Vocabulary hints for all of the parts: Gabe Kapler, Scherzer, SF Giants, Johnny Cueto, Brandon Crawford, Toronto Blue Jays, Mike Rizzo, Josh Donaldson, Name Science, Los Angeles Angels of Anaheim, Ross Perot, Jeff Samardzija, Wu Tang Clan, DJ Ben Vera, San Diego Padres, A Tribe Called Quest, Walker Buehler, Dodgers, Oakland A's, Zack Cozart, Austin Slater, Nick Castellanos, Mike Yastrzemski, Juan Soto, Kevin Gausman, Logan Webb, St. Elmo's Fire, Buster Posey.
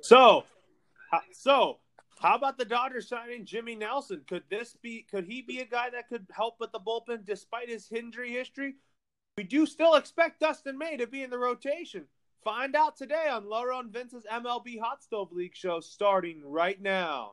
So how about the Dodgers signing Jimmy Nelson? Could he be a guy that could help with the bullpen despite his injury history? We do still expect Dustin May to be in the rotation. Find out today on Loro and Vince's MLB Hot Stove League show starting right now.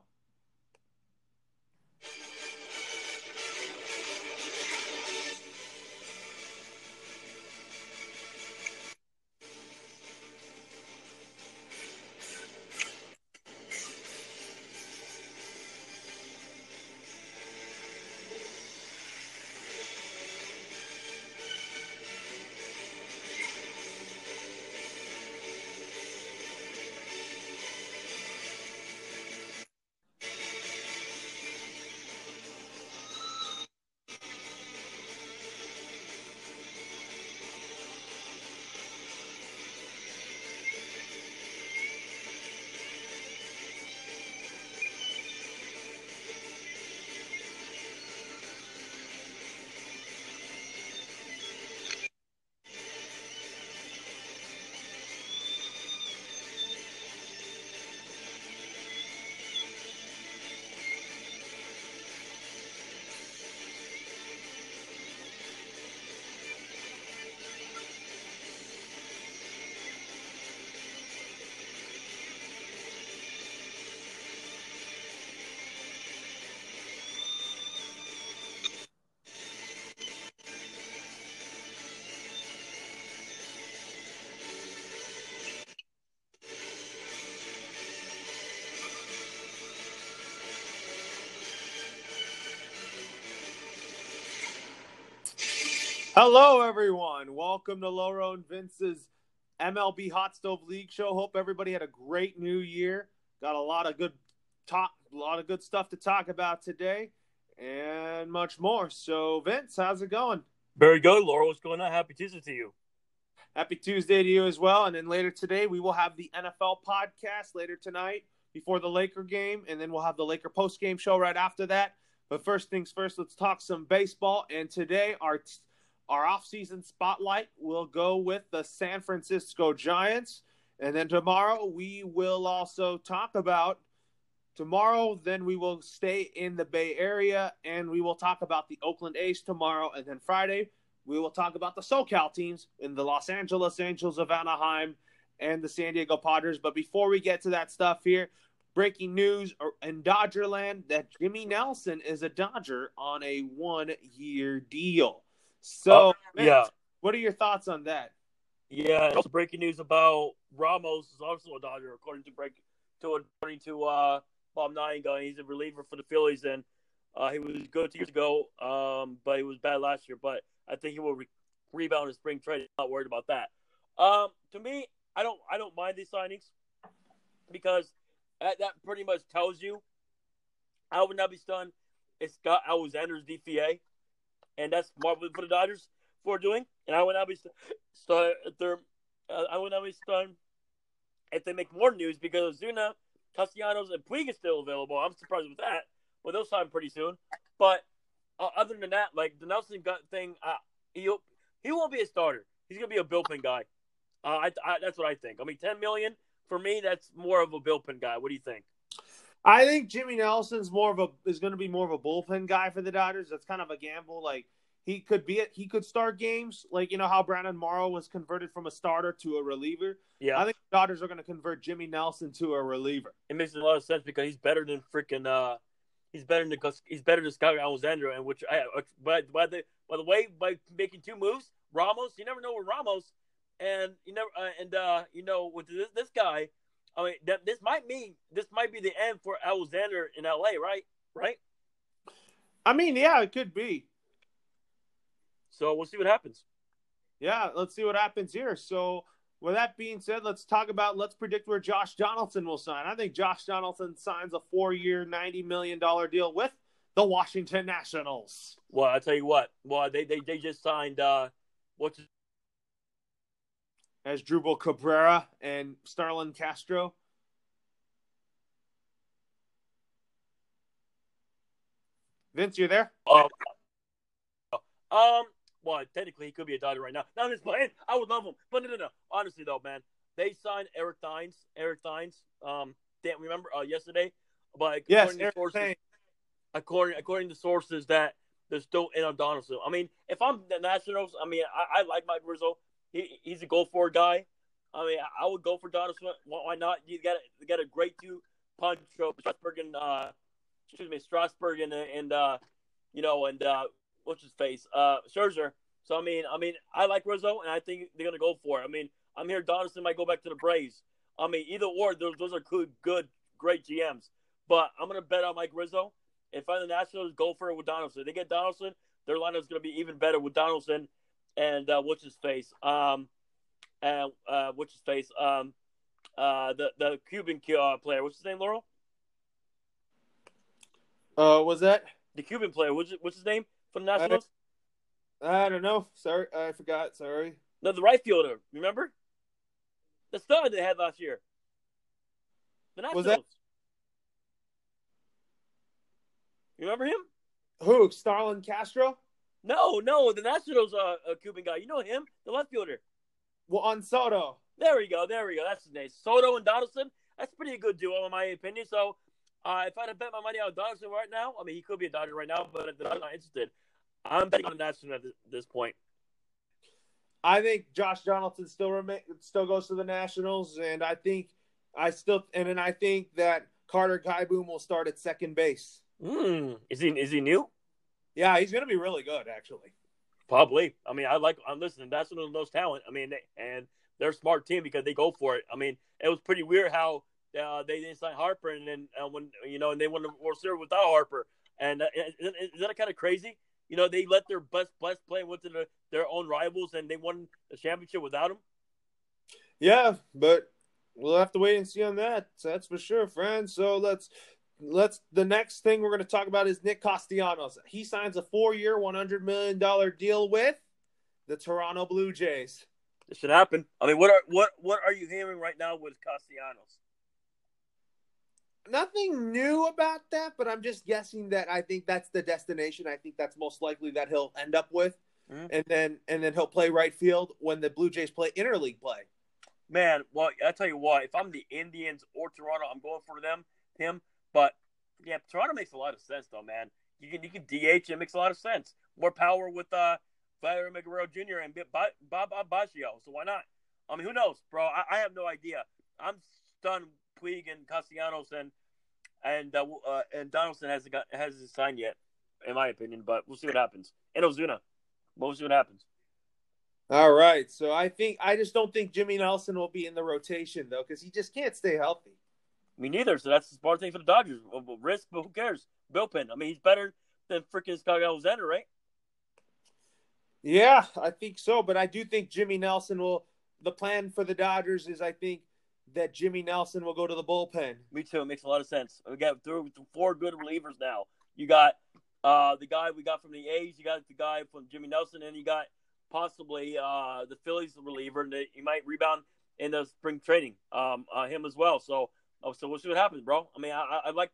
Hello, everyone. Welcome to Loro and Vince's MLB Hot Stove League show. Hope everybody had a great new year. Got a lot of good stuff to talk about today and much more. So, Vince, how's it going? Very good, Loro. What's going on? Happy Tuesday to you. Happy Tuesday to you as well. And then later today, we will have the NFL podcast later tonight before the Laker game. And then we'll have the Laker post-game show right after that. But first things first, let's talk some baseball. And today, our offseason spotlight will go with the San Francisco Giants. And then tomorrow we will also talk about tomorrow. Then we will stay in the Bay Area and we will talk about the Oakland A's tomorrow. And then Friday we will talk about the SoCal teams in the Los Angeles Angels of Anaheim and the San Diego Padres. But before we get to that stuff here, breaking news in Dodgerland that Jimmy Nelson is a Dodger on a 1-year deal. So, Matt, what are your thoughts on that? Yeah, also breaking news about Ramos is also a Dodger, according to Bob Nyan. He's a reliever for the Phillies, and he was good 2 years ago, but he was bad last year. But I think he will rebound in spring training. Not worried about that. To me, I don't mind these signings because that pretty much tells you I would not be stunned if Scott Alexander's DFA. And that's marvelous for the Dodgers for doing. And I would not be stunned if they make more news because Ozuna, Castellanos, and Puig is still available. I'm surprised with that. Well, they'll sign pretty soon. But other than that, like the Nelson thing, he won't be a starter. He's gonna be a bullpen guy. That's what I think. I mean, $10 million for me, that's more of a bullpen guy. What do you think? I think Jimmy Nelson's is going to be more of a bullpen guy for the Dodgers. That's kind of a gamble. Like he could start games. Like you know how Brandon Morrow was converted from a starter to a reliever. Yeah, I think the Dodgers are going to convert Jimmy Nelson to a reliever. It makes a lot of sense because he's better than Scott Alexander. And which by the way, by making two moves, Ramos. You never know with Ramos, and with this guy. I mean, this might be the end for Alexander in L.A., right? Right? I mean, yeah, it could be. So we'll see what happens. Yeah, let's see what happens here. So with that being said, let's predict where Josh Donaldson will sign. I think Josh Donaldson signs a 4-year, $90 million deal with the Washington Nationals. Well, I tell you what. Well, they just signed as Drubal Cabrera and Starlin Castro. Vince, you there? Well, technically he could be a Dodger right now. Not just playing. I would love him, but no. Honestly, though, man, They signed Eric Thines. Didn't remember yesterday, but yes, according to sources that they're still in on Donaldson. I mean, if I'm the Nationals, I mean, I like Mike Rizzo. He's a go for a guy. I mean, I would go for Donaldson. Why not? You got a great two punch of Strasburg and what's his face, Scherzer. So I mean, I like Rizzo, and I think they're gonna go for it. I mean, I'm here. Donaldson might go back to the Braves. I mean, either or, those are good, great GMs. But I'm gonna bet on Mike Rizzo. If I'm the Nationals, go for it with Donaldson. If they get Donaldson, their lineup's gonna be even better with Donaldson and the Cuban player. What's his name, Loro? Was that the Cuban player? What's his name for the Nationals? I don't know. Sorry, I forgot. Sorry. No, the right fielder. Remember? The stud they had last year. The Nationals. Was that? You remember him? Who? Starlin Castro? No. The Nationals a Cuban guy. You know him? The left fielder. Juan Soto. There we go. That's his name. Soto and Donaldson. That's pretty good duo in my opinion. So if I had to bet my money on Donaldson right now, I mean, he could be a Dodger right now, but I'm not interested. I'm betting on the Nationals at this point. I think Josh Donaldson still goes to the Nationals, and I think that Carter Kieboom will start at second base. Is he new? Yeah, he's going to be really good, actually. Probably. I mean, I'm listening. That's one of those talent. I mean, and they're a smart team because they go for it. I mean, it was pretty weird how they didn't sign Harper, and then and they won the World Series without Harper. And is that kind of crazy? You know, they let their best play went to their own rivals, and they won the championship without him. Yeah, but we'll have to wait and see on that. That's for sure, friends. So let's. The next thing we're going to talk about is Nick Castellanos. He signs a 4-year, $100 million deal with the Toronto Blue Jays. This should happen. I mean, what are you hearing right now with Castellanos? Nothing new about that, but I'm just guessing that I think that's the destination. I think that's most likely that he'll end up with. Mm-hmm. And then he'll play right field when the Blue Jays play interleague play. Man, well, I tell you what, if I'm the Indians or Toronto, I'm going for him. But, yeah, Toronto makes a lot of sense, though, man. You can DH, it makes a lot of sense. More power with Vladimir Guerrero Jr. and Bob Baggio, so why not? I mean, who knows, bro? I have no idea. I'm stunned. Puig and Castellanos and Donaldson hasn't signed yet, in my opinion. But we'll see what happens. And Ozuna, we'll see what happens. All right. So I just don't think Jimmy Nelson will be in the rotation though, because he just can't stay healthy. Me neither. So that's the smart thing for the Dodgers. Risk, but who cares? Bullpen. I mean, he's better than freaking Scott Alexander, right? Yeah, I think so. But I do think Jimmy Nelson will. The plan for the Dodgers is, I think, that Jimmy Nelson will go to the bullpen. Me too. It makes a lot of sense. We got through four good relievers now. You got the guy we got from the A's. You got the guy from Jimmy Nelson, and you got possibly the Phillies reliever, and he might rebound in the spring training. Him as well. So we'll see what happens, bro. I mean, I like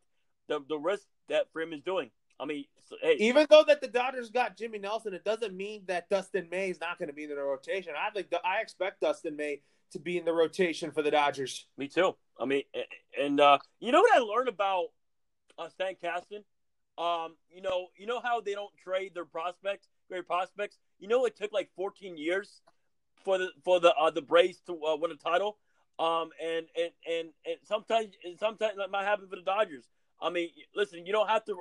the risk that Freeman is doing. I mean, so, hey, even though that the Dodgers got Jimmy Nelson, it doesn't mean that Dustin May is not going to be in the rotation. I expect Dustin May to be in the rotation for the Dodgers. Me too. I mean, and you know what I learned about Stan Kasten? You know how they don't trade their prospects, great prospects. You know, it took like 14 years for the Braves to win a title. And sometimes that might happen for the Dodgers. I mean, listen, you don't have to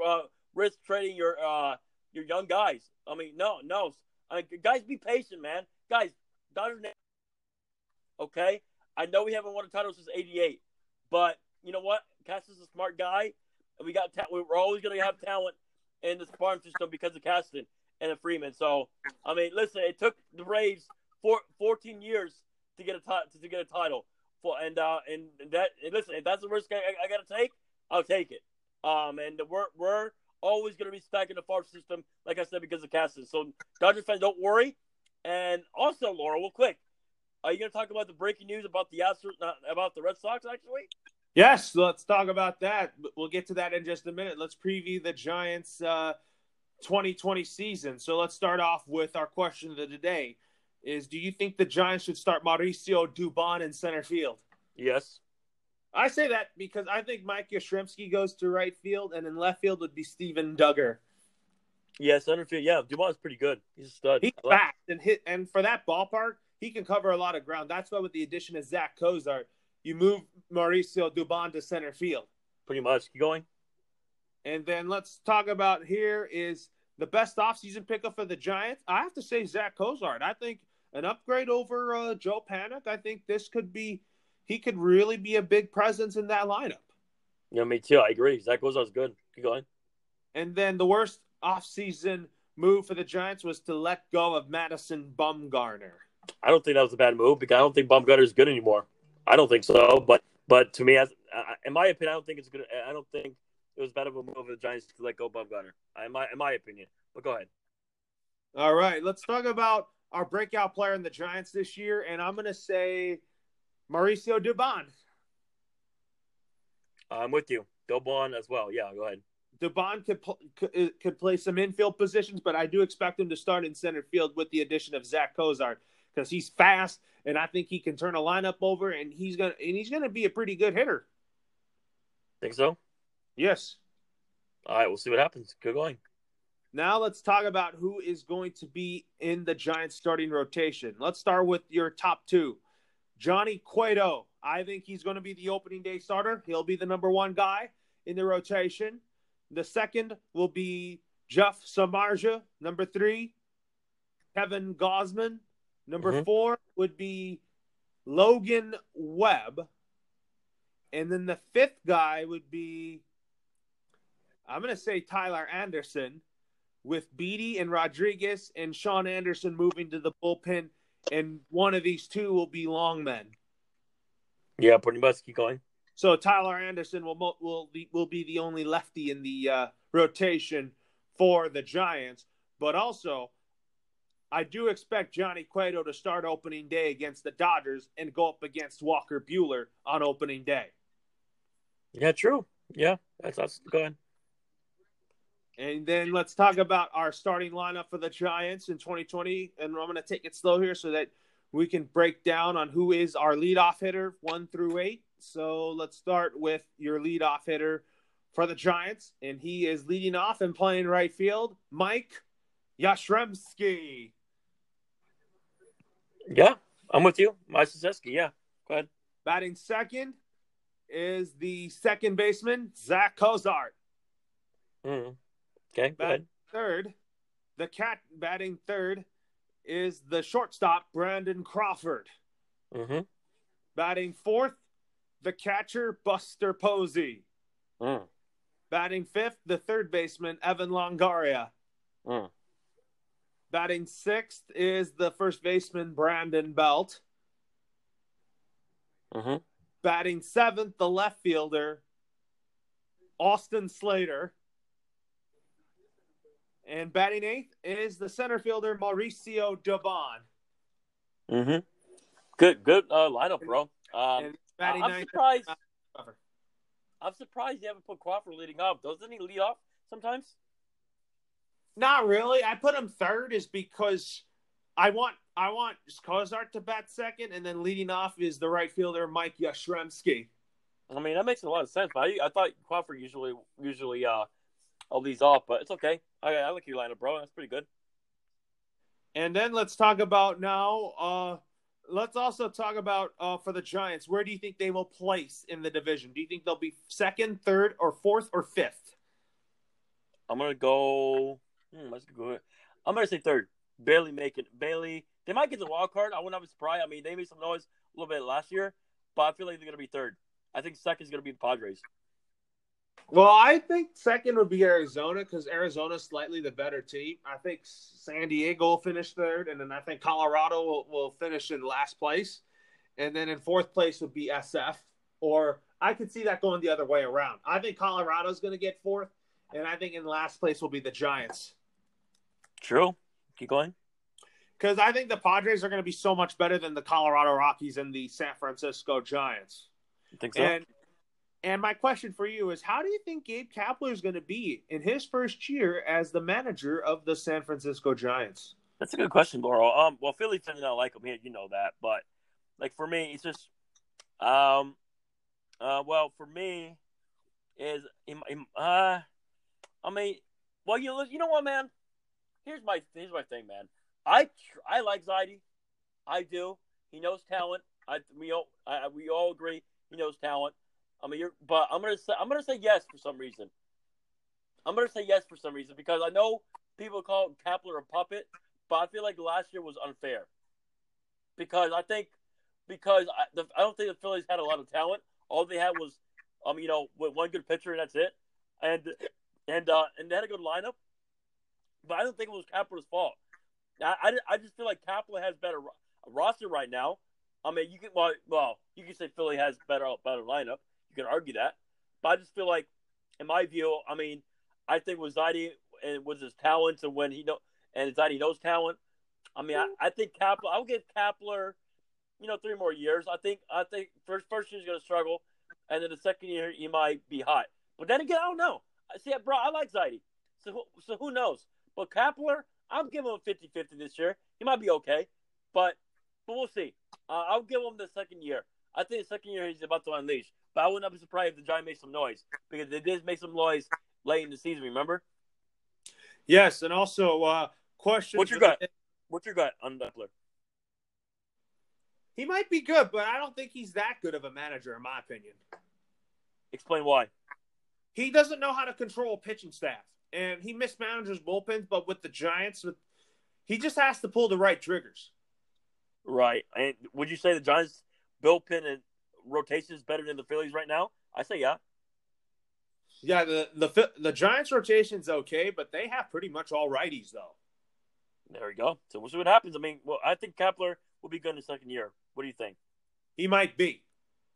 risk trading your young guys. I mean, no. I mean, guys, be patient, man. Guys, Dodgers. Okay, I know we haven't won a title since '88, but you know what? Kasten's a smart guy, and we're always going to have talent in the farm system because of Kasten and Freeman. So, I mean, listen, it took the Braves 14 years to get a title, and if that's the risk I got to take, I'll take it. And we're always going to be stuck in the farm system, like I said, because of Kasten. So, Dodger fans, don't worry. And also, Laura, real quick. Are you going to talk about the breaking news about the Red Sox, actually? Yes, let's talk about that. We'll get to that in just a minute. Let's preview the Giants' 2020 season. So let's start off with our question of the day. is, do you think the Giants should start Mauricio Dubon in center field? Yes. I say that because I think Mike Yastrzemski goes to right field, and in left field would be Steven Duggar. Yeah, center field. Yeah, Dubon's pretty good. He's a stud. He's fast and hit, and for that ballpark, he can cover a lot of ground. That's why with the addition of Zack Cozart, you move Mauricio Dubon to center field. Pretty much. Keep going. And then let's talk about here is the best offseason pickup for the Giants. I have to say Zack Cozart. I think an upgrade over Joe Panik. I think this could be – he could really be a big presence in that lineup. Yeah, me too. I agree. Zack Cozart's good. Keep going. And then the worst offseason move for the Giants was to let go of Madison Bumgarner. I don't think that was a bad move because I don't think Bumgarner's good anymore. I don't think so. But to me, in my opinion, I don't think it's good. I don't think it was better of a move for the Giants to let go of Bumgarner, in my opinion. But go ahead. All right. Let's talk about our breakout player in the Giants this year, and I'm going to say Mauricio Dubon. I'm with you. Dubon as well. Yeah, go ahead. Dubon could play some infield positions, but I do expect him to start in center field with the addition of Zack Cozart because he's fast, and I think he can turn a lineup over, and he's gonna be a pretty good hitter. Think so? Yes. All right, we'll see what happens. Good going. Now let's talk about who is going to be in the Giants starting rotation. Let's start with your top two. Johnny Cueto. I think he's going to be the opening day starter. He'll be the number one guy in the rotation. The second will be Jeff Samardzija. Number three, Kevin Gausman. Number four would be Logan Webb. And then the fifth guy would be, I'm going to say Tyler Anderson, with Beattie and Rodriguez and Sean Anderson moving to the bullpen. And one of these two will be long men. Yeah, pretty much. Keep going. So Tyler Anderson will be the only lefty in the rotation for the Giants. But also, I do expect Johnny Cueto to start opening day against the Dodgers and go up against Walker Buehler on opening day. Yeah, true. Yeah, that's good. And then let's talk about our starting lineup for the Giants in 2020. And I'm going to take it slow here so that we can break down on who is our leadoff hitter 1 through 8. So let's start with your leadoff hitter for the Giants. And he is leading off and playing right field, Mike Yastrzemski. Yeah, I'm with you. Mike Yastrzemski, yeah. Go ahead. Batting second is the second baseman, Zack Cozart. Okay, go ahead. Batting third is the shortstop, Brandon Crawford. Batting fourth, the catcher, Buster Posey. Batting fifth, the third baseman, Evan Longoria. Batting sixth is the first baseman, Brandon Belt. Batting seventh, the left fielder, Austin Slater. And batting eighth is the center fielder, Mauricio Dubon. Good lineup, bro. I'm surprised you haven't put Crawford leading off. Doesn't he lead off sometimes? Not really. I put him third is because I want Cozart to bat second, and then leading off is the right fielder, Mike Yastrzemski. I mean, that makes a lot of sense. But I thought Crawford usually leads off, but it's okay. I like your lineup, bro. That's pretty good. And then let's talk about now. Let's also talk about for the Giants. Where do you think they will place in the division? Do you think they'll be second, third, or fourth, or fifth? I'm gonna go. Let's go. I'm gonna say third. Barely make it. Bailey. They might get the wild card. I wouldn't be surprised. I mean, they made some noise a little bit last year, but I feel like they're gonna be third. I think second is gonna be the Padres. Well, I think second would be Arizona because Arizona's slightly the better team. I think San Diego will finish third, and then I think Colorado will finish in last place. And then in fourth place would be SF, or I could see that going the other way around. I think Colorado's going to get fourth, and I think in last place will be the Giants. True. Keep going. Because I think the Padres are going to be so much better than the Colorado Rockies and the San Francisco Giants. You think so? And my question for you is, how do you think Gabe Kapler is going to be in his first year as the manager of the San Francisco Giants? That's a good question, Loro. Well, Philly fans don't like him here, you know that. But like for me, it's just, well, for me is, I mean, well, you know what, man? Here's my thing, man. I like Zaidi. I do. He knows talent. We all agree he knows talent. I mean, but I'm gonna say yes for some reason. Because I know people call Kapler a puppet, but I feel like last year was unfair. Because I don't think the Phillies had a lot of talent. All they had was, with one good pitcher and that's it. And they had a good lineup, but I don't think it was Kapler's fault. I just feel like Kapler has better roster right now. I mean, you can say Philly has better lineup. You can argue that, but I just feel like, in my view, I mean, I think with Zaidi and with his talents and Zaidi knows talent. I mean, I think Kapler. I would give Kapler, 3 more years. I think first year's gonna struggle, and then the second year he might be hot. But then again, I don't know. See, bro, I like Zaidi. So who knows? But Kapler, I'm giving him 50-50 this year. He might be okay, but we'll see. I'll give him the second year. I think the second year he's about to unleash. But I would not be surprised if the Giants made some noise, because they did make some noise late in the season, remember? Yes, and also, question. What's your gut on Kapler? He might be good, but I don't think he's that good of a manager, in my opinion. Explain why. He doesn't know how to control a pitching staff, and he mismanages bullpens, but with the Giants, he just has to pull the right triggers. Right. And would you say the Giants' bullpen and rotation is better than the Phillies right now? I say yeah. Yeah, the Giants' rotation is okay, but they have pretty much all righties, though. There we go. So we'll see what happens. I mean, I think Kapler will be good in the second year. What do you think? He might be.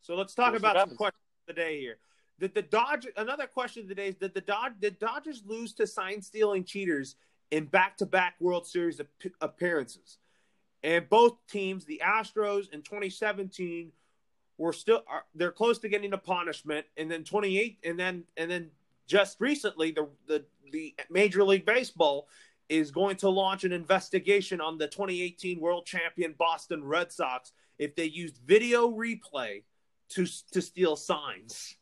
So let's talk about some questions of the day here. Did the Dodgers? Another question of the day is: did Dodgers lose to sign-stealing cheaters in back-to-back World Series appearances? And both teams, the Astros in 2017, they're close to getting a punishment. And then and then just recently, the Major League Baseball is going to launch an investigation on the 2018 World Champion Boston Red Sox if they used video replay to steal signs.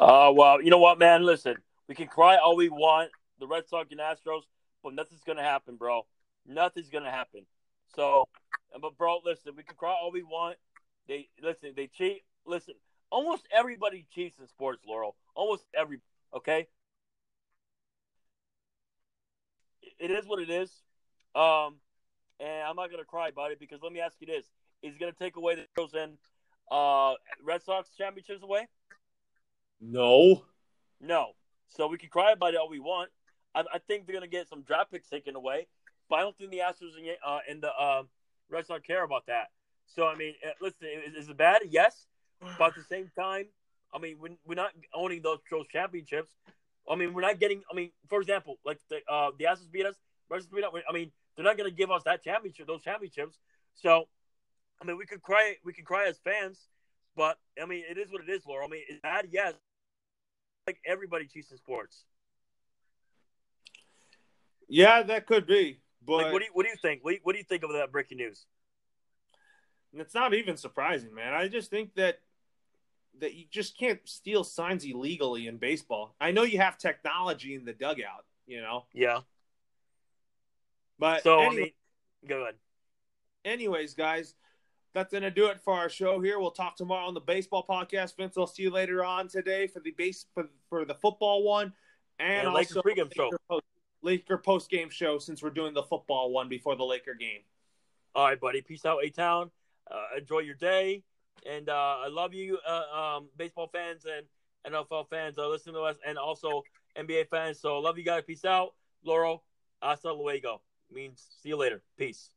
Well, you know what, man? Listen, we can cry all we want, the Red Sox and Astros, but nothing's going to happen, bro. Nothing's going to happen. So, but, bro, listen, we can cry all we want. They cheat. Listen, almost everybody cheats in sports, Laurel. Almost everybody, okay? It is what it is. And I'm not going to cry about it, because let me ask you this. Is it going to take away the Astros and Red Sox championships away? No. So we can cry about it all we want. I think they're going to get some draft picks taken away, but I don't think the Astros and the Red Sox care about that. So, I mean, listen, is it bad? Yes. But at the same time, I mean, we're not owning those championships. I mean, we're not getting – I mean, for example, like the Astros beat us, Red Sox beat us. I mean, they're not going to give us that championship, those championships. So, I mean, we could cry as fans, but, I mean, it is what it is, Laura. I mean, it's bad, yes. Like everybody cheats in sports. Yeah, that could be. But like, what do you think? What do you think of that breaking news? It's not even surprising, man. I just think that you just can't steal signs illegally in baseball. I know you have technology in the dugout, Yeah. But so anyway, I mean, go ahead. Anyways, guys. That's going to do it for our show here. We'll talk tomorrow on the baseball podcast. Vince, I'll see you later on today for the football one. And also the Laker post-game show, since we're doing the football one before the Laker game. All right, buddy. Peace out, A-Town. Enjoy your day. And I love you, baseball fans and NFL fans that listen to us, and also NBA fans. So love you guys. Peace out. Loro, hasta luego. Means see you later. Peace.